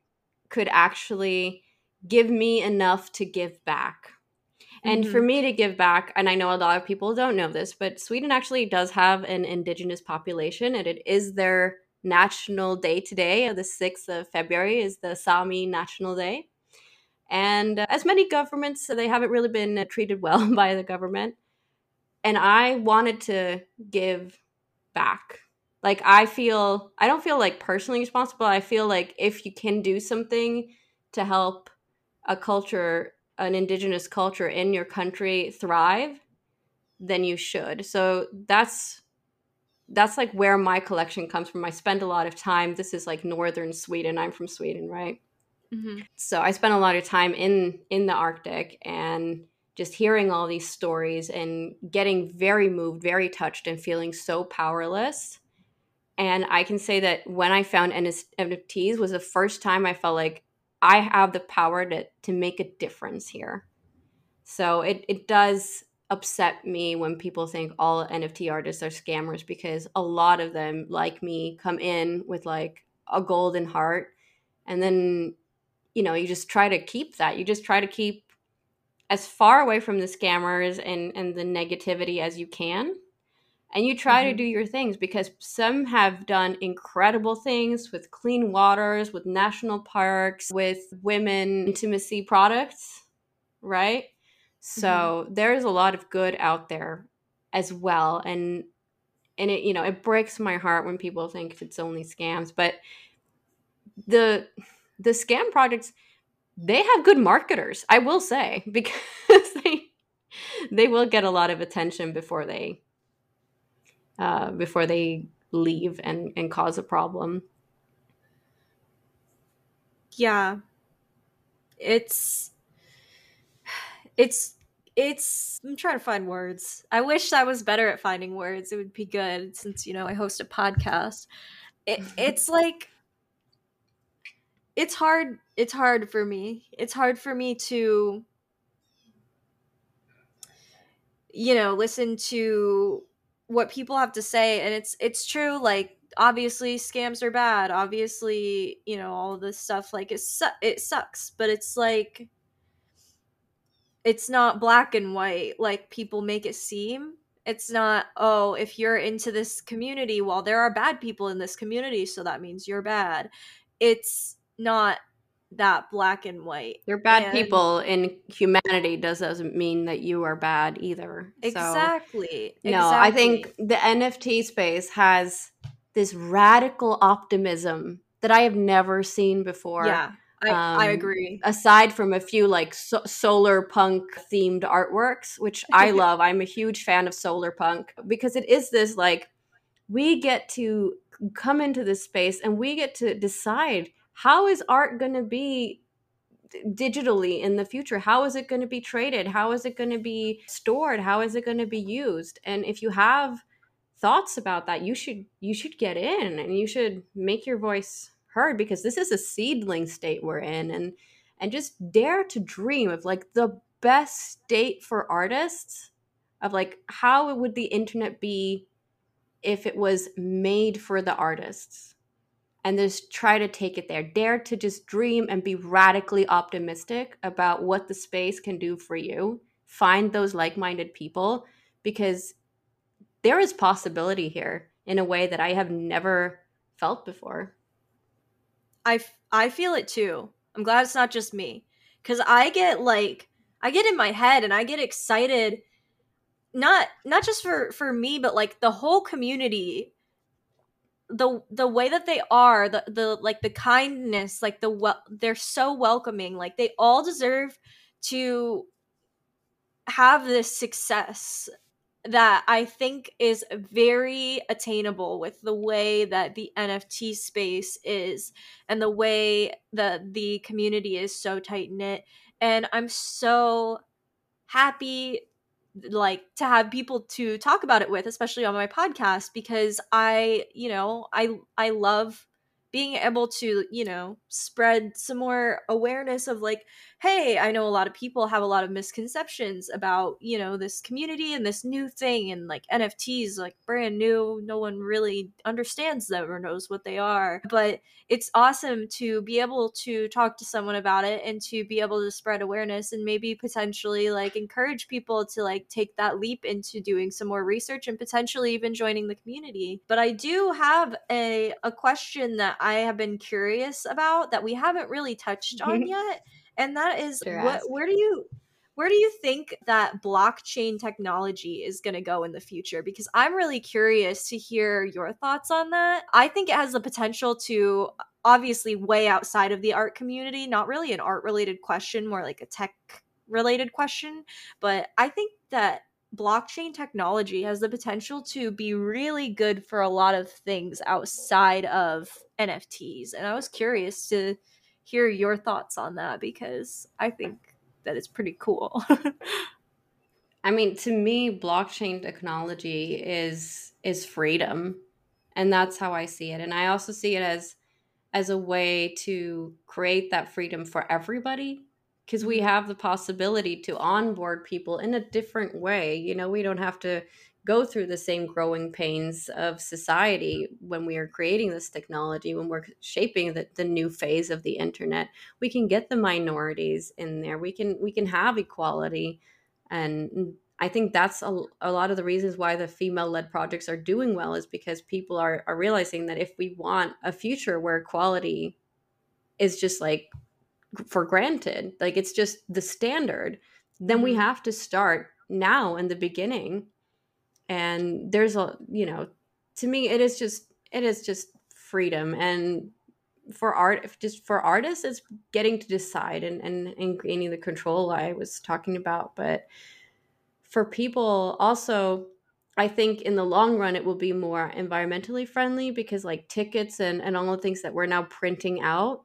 could actually give me enough to give back. And mm-hmm. for me to give back, and I know a lot of people don't know this, but Sweden actually does have an indigenous population and it is their national day today. The sixth of February is the Sami National Day. And uh, as many governments, so they haven't really been uh, treated well by the government. And I wanted to give back. Like I feel, I don't feel like personally responsible. I feel like if you can do something to help a culture, an indigenous culture in your country thrive, then you should. So that's, that's like where my collection comes from. I spend a lot of time. This is like northern Sweden. I'm from Sweden, right? Mm-hmm. So I spent a lot of time in, in the Arctic and just hearing all these stories and getting very moved, very touched and feeling so powerless. And I can say that when I found N F Ts was the first time I felt like I have the power to, to make a difference here. So it, it does upset me when people think all N F T artists are scammers, because a lot of them, like me, come in with like a golden heart and then you know, you just try to keep that. You just try to keep as far away from the scammers and, and the negativity as you can. and you try mm-hmm. to do your things, because some have done incredible things with clean waters, with national parks, with women intimacy products, right? So mm-hmm. there's a lot of good out there as well. And and it, you know, it breaks my heart when people think if it's only scams, but the the scam projects, they have good marketers, I will say, because they they will get a lot of attention before they uh, before they leave and, and cause a problem. Yeah. It's It's, it's, I'm trying to find words. I wish I was better at finding words. It would be good since, you know, I host a podcast. It, it's like, it's hard. It's hard for me. It's hard for me to, you know, listen to what people have to say. And it's, it's true. Like, obviously scams are bad. Obviously, you know, all this stuff, like it, su- it sucks, but it's like, it's not black and white like people make it seem. It's not, oh, if you're into this community, well, there are bad people in this community, so that means you're bad. It's not that black and white. You're bad and people in humanity doesn't mean that you are bad either. Exactly. So, no, exactly. I think the N F T space has this radical optimism that I have never seen before. Yeah. I, um, I agree. Aside from a few like so- solar punk themed artworks, which I love. I'm a huge fan of solar punk because it is this like, we get to come into this space and we get to decide, how is art going to be digitally in the future? How is it going to be traded? How is it going to be stored? How is it going to be used? And if you have thoughts about that, you should you should get in and you should make your voice heard, because this is a seedling state we're in, and and just dare to dream of like the best state for artists, of like how would the internet be if it was made for the artists, and just try to take it there. Dare to just dream and be radically optimistic about what the space can do for you. Find those like-minded people, because there is possibility here in a way that I have never felt before. I, I feel it too. I'm glad it's not just me, because I get like, I get in my head and I get excited, not not just for, for me, but like the whole community, the the way that they are, the, the like the kindness, like the wel- they're so welcoming, like they all deserve to have this success that I think is very attainable with the way that the N F T space is and the way that the community is so tight-knit. And I'm so happy like to have people to talk about it with, especially on my podcast, because I, you know, I I love being able to, you know, spread some more awareness of like, hey, I know a lot of people have a lot of misconceptions about, you know, this community and this new thing, and like N F Ts, like brand new, no one really understands them or knows what they are. But it's awesome to be able to talk to someone about it and to be able to spread awareness and maybe potentially like encourage people to like take that leap into doing some more research and potentially even joining the community. But I do have a, a question that I have been curious about that we haven't really touched on yet, and that is, what, where do you where do you think that blockchain technology is going to go in the future? Because I'm really curious to hear your thoughts on that. I think it has the potential to obviously way outside of the art community, not really an art related question, more like a tech related question, but I think that blockchain technology has the potential to be really good for a lot of things outside of N F Ts. And I was curious to hear your thoughts on that, because I think that it's pretty cool. I mean, to me, blockchain technology is is freedom. And that's how I see it. And I also see it as as a way to create that freedom for everybody, because we have the possibility to onboard people in a different way. You know, we don't have to go through the same growing pains of society when we are creating this technology, when we're shaping the, the new phase of the internet. We can get the minorities in there. We can we can have equality. And I think that's a, a lot of the reasons why the female-led projects are doing well, is because people are, are realizing that if we want a future where quality is just like for granted, like it's just the standard, then we have to start now in the beginning. And there's a, you know, to me, it is just, it is just freedom. And for art, just for artists, it's getting to decide and, and, and gaining the control I was talking about. But for people also, I think in the long run, it will be more environmentally friendly, because like tickets and, and all the things that we're now printing out,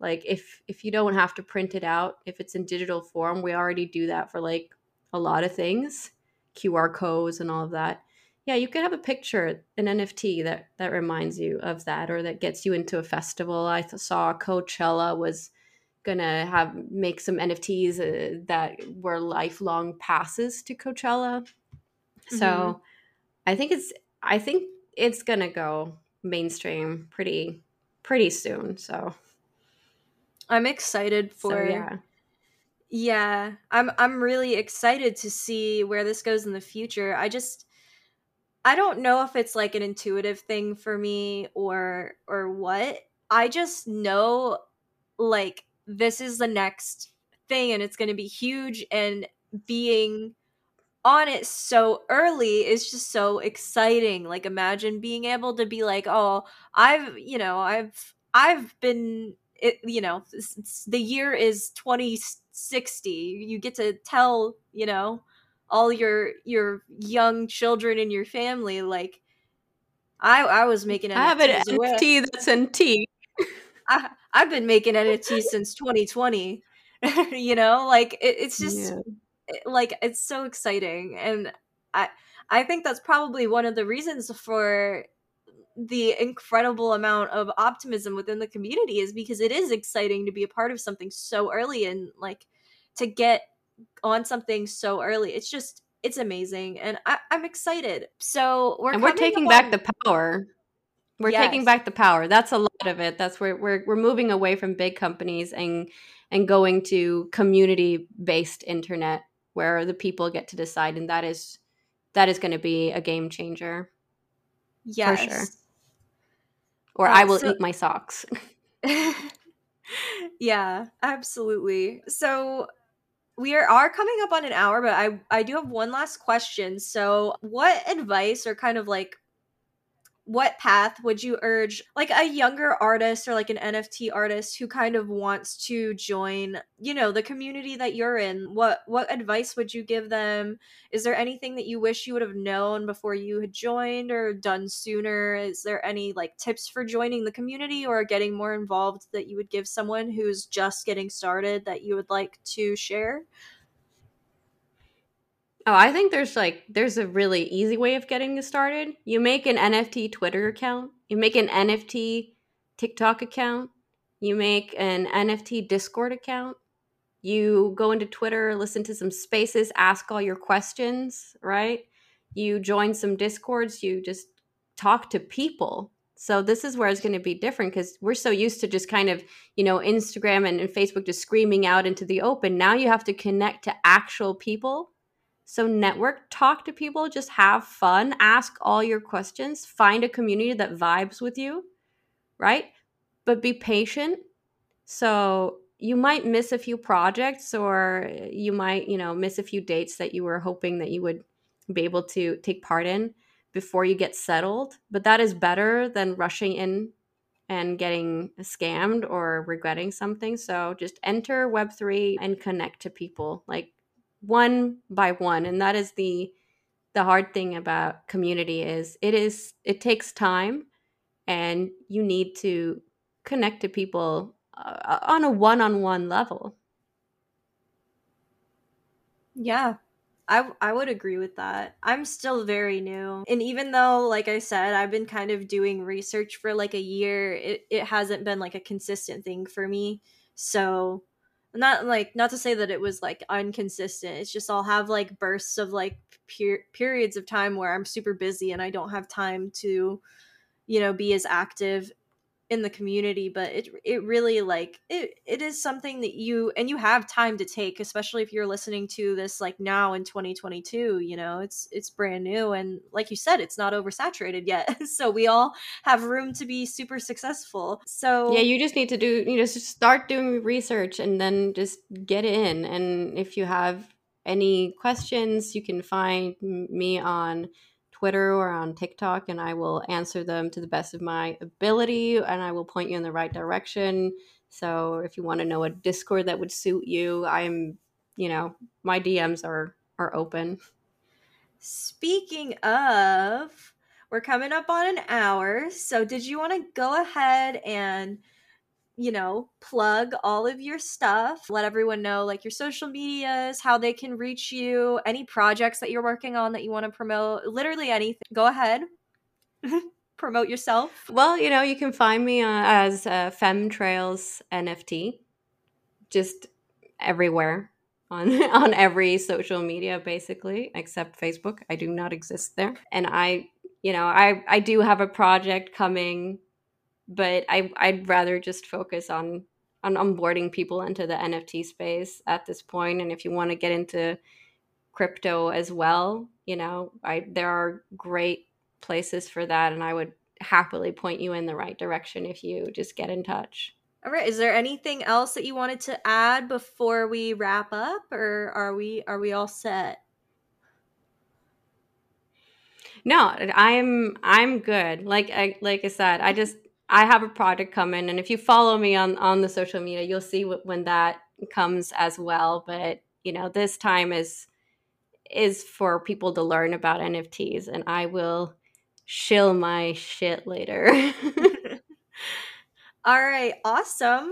like if, if you don't have to print it out, if it's in digital form, we already do that for like a lot of things, Q R codes and all of that. Yeah, you could have a picture, an N F T that, that reminds you of that, or that gets you into a festival. I saw Coachella was going to have make some N F Ts uh, that were lifelong passes to Coachella. Mm-hmm. So I think it's I think it's going to go mainstream pretty pretty soon. So I'm excited for so, yeah. Yeah, I'm I'm really excited to see where this goes in the future. I just I don't know if it's like an intuitive thing for me or or what. I just know like this is the next thing and it's going to be huge, and being on it so early is just so exciting. Like imagine being able to be like, "Oh, I've, you know, I've I've been it, you know, it's, it's, the year is twenty sixty. You get to tell, you know, all your your young children in your family, like I I was making N F Ts. I have an N F T that's in tea. I I've been making N F Ts since twenty twenty. You know, like it, it's just yeah. it, like it's so exciting, and I I think that's probably one of the reasons for the incredible amount of optimism within the community, is because it is exciting to be a part of something so early, and like to get on something so early. It's just, it's amazing. And I, I'm excited. So we're, and we're taking along- back the power. We're yes. taking back the power. That's a lot of it. That's where we're, we're moving away from big companies and, and going to community based internet where the people get to decide. And that is, that is going to be a game changer. Yes. For sure. Or That's I will so- eat my socks. Yeah, absolutely. So we are, are coming up on an hour, but I, I do have one last question. So what advice or kind of like what path would you urge like a younger artist or like an N F T artist who kind of wants to join, you know, the community that you're in? What what advice would you give them? Is there anything that you wish you would have known before you had joined or done sooner? Is there any like tips for joining the community or getting more involved that you would give someone who's just getting started that you would like to share? Oh, I think there's like, there's a really easy way of getting started. You make an N F T Twitter account. You make an N F T TikTok account. You make an N F T Discord account. You go into Twitter, listen to some spaces, ask all your questions, right? You join some Discords. You just talk to people. So this is where it's going to be different, because we're so used to just kind of, you know, Instagram and, and Facebook just screaming out into the open. Now you have to connect to actual people. So network, talk to people, just have fun, ask all your questions, find a community that vibes with you, right? But be patient. So you might miss a few projects, or you might, you know, miss a few dates that you were hoping that you would be able to take part in before you get settled. But that is better than rushing in and getting scammed or regretting something. So just enter Web three and connect to people. Like, one by one. And that is the the hard thing about community, is it is it takes time, and you need to connect to people uh, on a one-on-one level. Yeah, I I would agree with that. I'm still very new. And even though, like I said, I've been kind of doing research for like a year, it, it hasn't been like a consistent thing for me. So Not like not to say that it was like inconsistent. It's just I'll have like bursts of like per- periods of time where I'm super busy and I don't have time to, you know, be as active in the community, but it it really like it it is something that you and you have time to take, especially if you're listening to this like now in twenty twenty-two. You know, it's it's brand new, and like you said, it's not oversaturated yet. So we all have room to be super successful. So yeah, you just need to do you know just start doing research and then just get in. And if you have any questions, you can find me on Twitter or on TikTok, and I will answer them to the best of my ability, and I will point you in the right direction. So if you want to know a Discord that would suit you, I'm, you know, my D Ms are are open. Speaking of, we're coming up on an hour, so did you want to go ahead and, you know, plug all of your stuff, let everyone know like your social medias, how they can reach you, any projects that you're working on that you want to promote, literally anything. Go ahead. Promote yourself. Well, you know, you can find me uh, as uh, Femtrails N F T, just everywhere on, on every social media, basically, except Facebook. I do not exist there. And I, you know, I, I do have a project coming, but I, I'd rather just focus on, on onboarding people into the N F T space at this point. And if you want to get into crypto as well, you know, I, there are great places for that. And I would happily point you in the right direction if you just get in touch. All right. Is there anything else that you wanted to add before we wrap up, or are we, are we all set? No, I'm, I'm good. Like I, like I said, I just, I have a project coming, and if you follow me on, on the social media, you'll see w- when that comes as well. But, you know, this time is is for people to learn about N F Ts, and I will shill my shit later. All right. Awesome.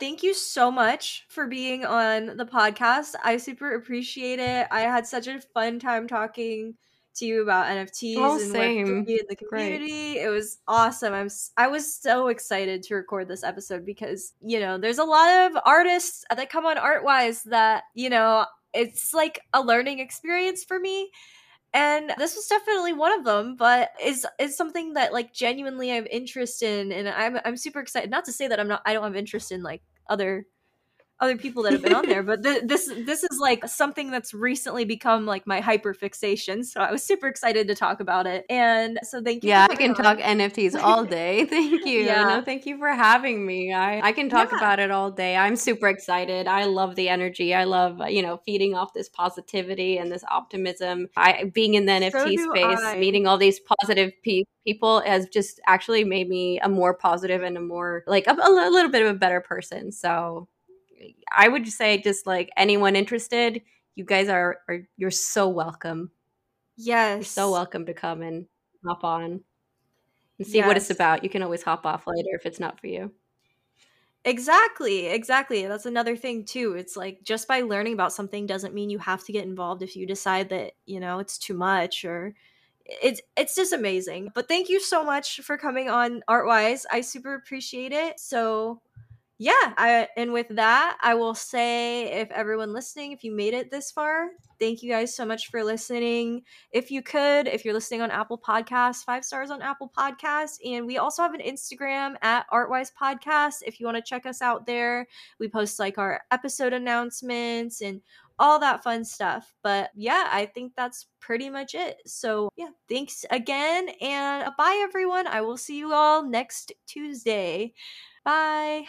Thank you so much for being on the podcast. I super appreciate it. I had such a fun time talking to you about N F Ts oh, and Web three in the community. Great. It was awesome. I'm I was so excited to record this episode because, you know, there's a lot of artists that come on Artwise that, you know, it's like a learning experience for me. And this was definitely one of them, but is is something that like genuinely I have interest in, and I'm I'm super excited. Not to say that I'm not I don't have interest in like other other people that have been on there, but th- this this is like something that's recently become like my hyper fixation. So I was super excited to talk about it, and so thank you. Yeah, for I can on. talk N F Ts all day. Thank you. Yeah. No, thank you for having me. I, I can talk yeah. about it all day. I'm super excited. I love the energy. I love you know feeding off this positivity and this optimism. I being in the N F T so space, I. meeting all these positive pe- people has just actually made me a more positive and a more like a, a little bit of a better person. So I would say just like anyone interested, you guys are, are you're so welcome. Yes. You're so welcome to come and hop on and see yes. what it's about. You can always hop off later if it's not for you. Exactly. Exactly. That's another thing too. It's like just by learning about something doesn't mean you have to get involved if you decide that, you know, it's too much or it's it's just amazing. But thank you so much for coming on Artwise. I super appreciate it. So Yeah, I, and with that, I will say if everyone listening, if you made it this far, thank you guys so much for listening. If you could, if you're listening on Apple Podcasts, five stars on Apple Podcasts. And we also have an Instagram at Artwise Podcast. If you want to check us out there, we post like our episode announcements and all that fun stuff. But yeah, I think that's pretty much it. So yeah, thanks again. And bye, everyone. I will see you all next Tuesday. Bye.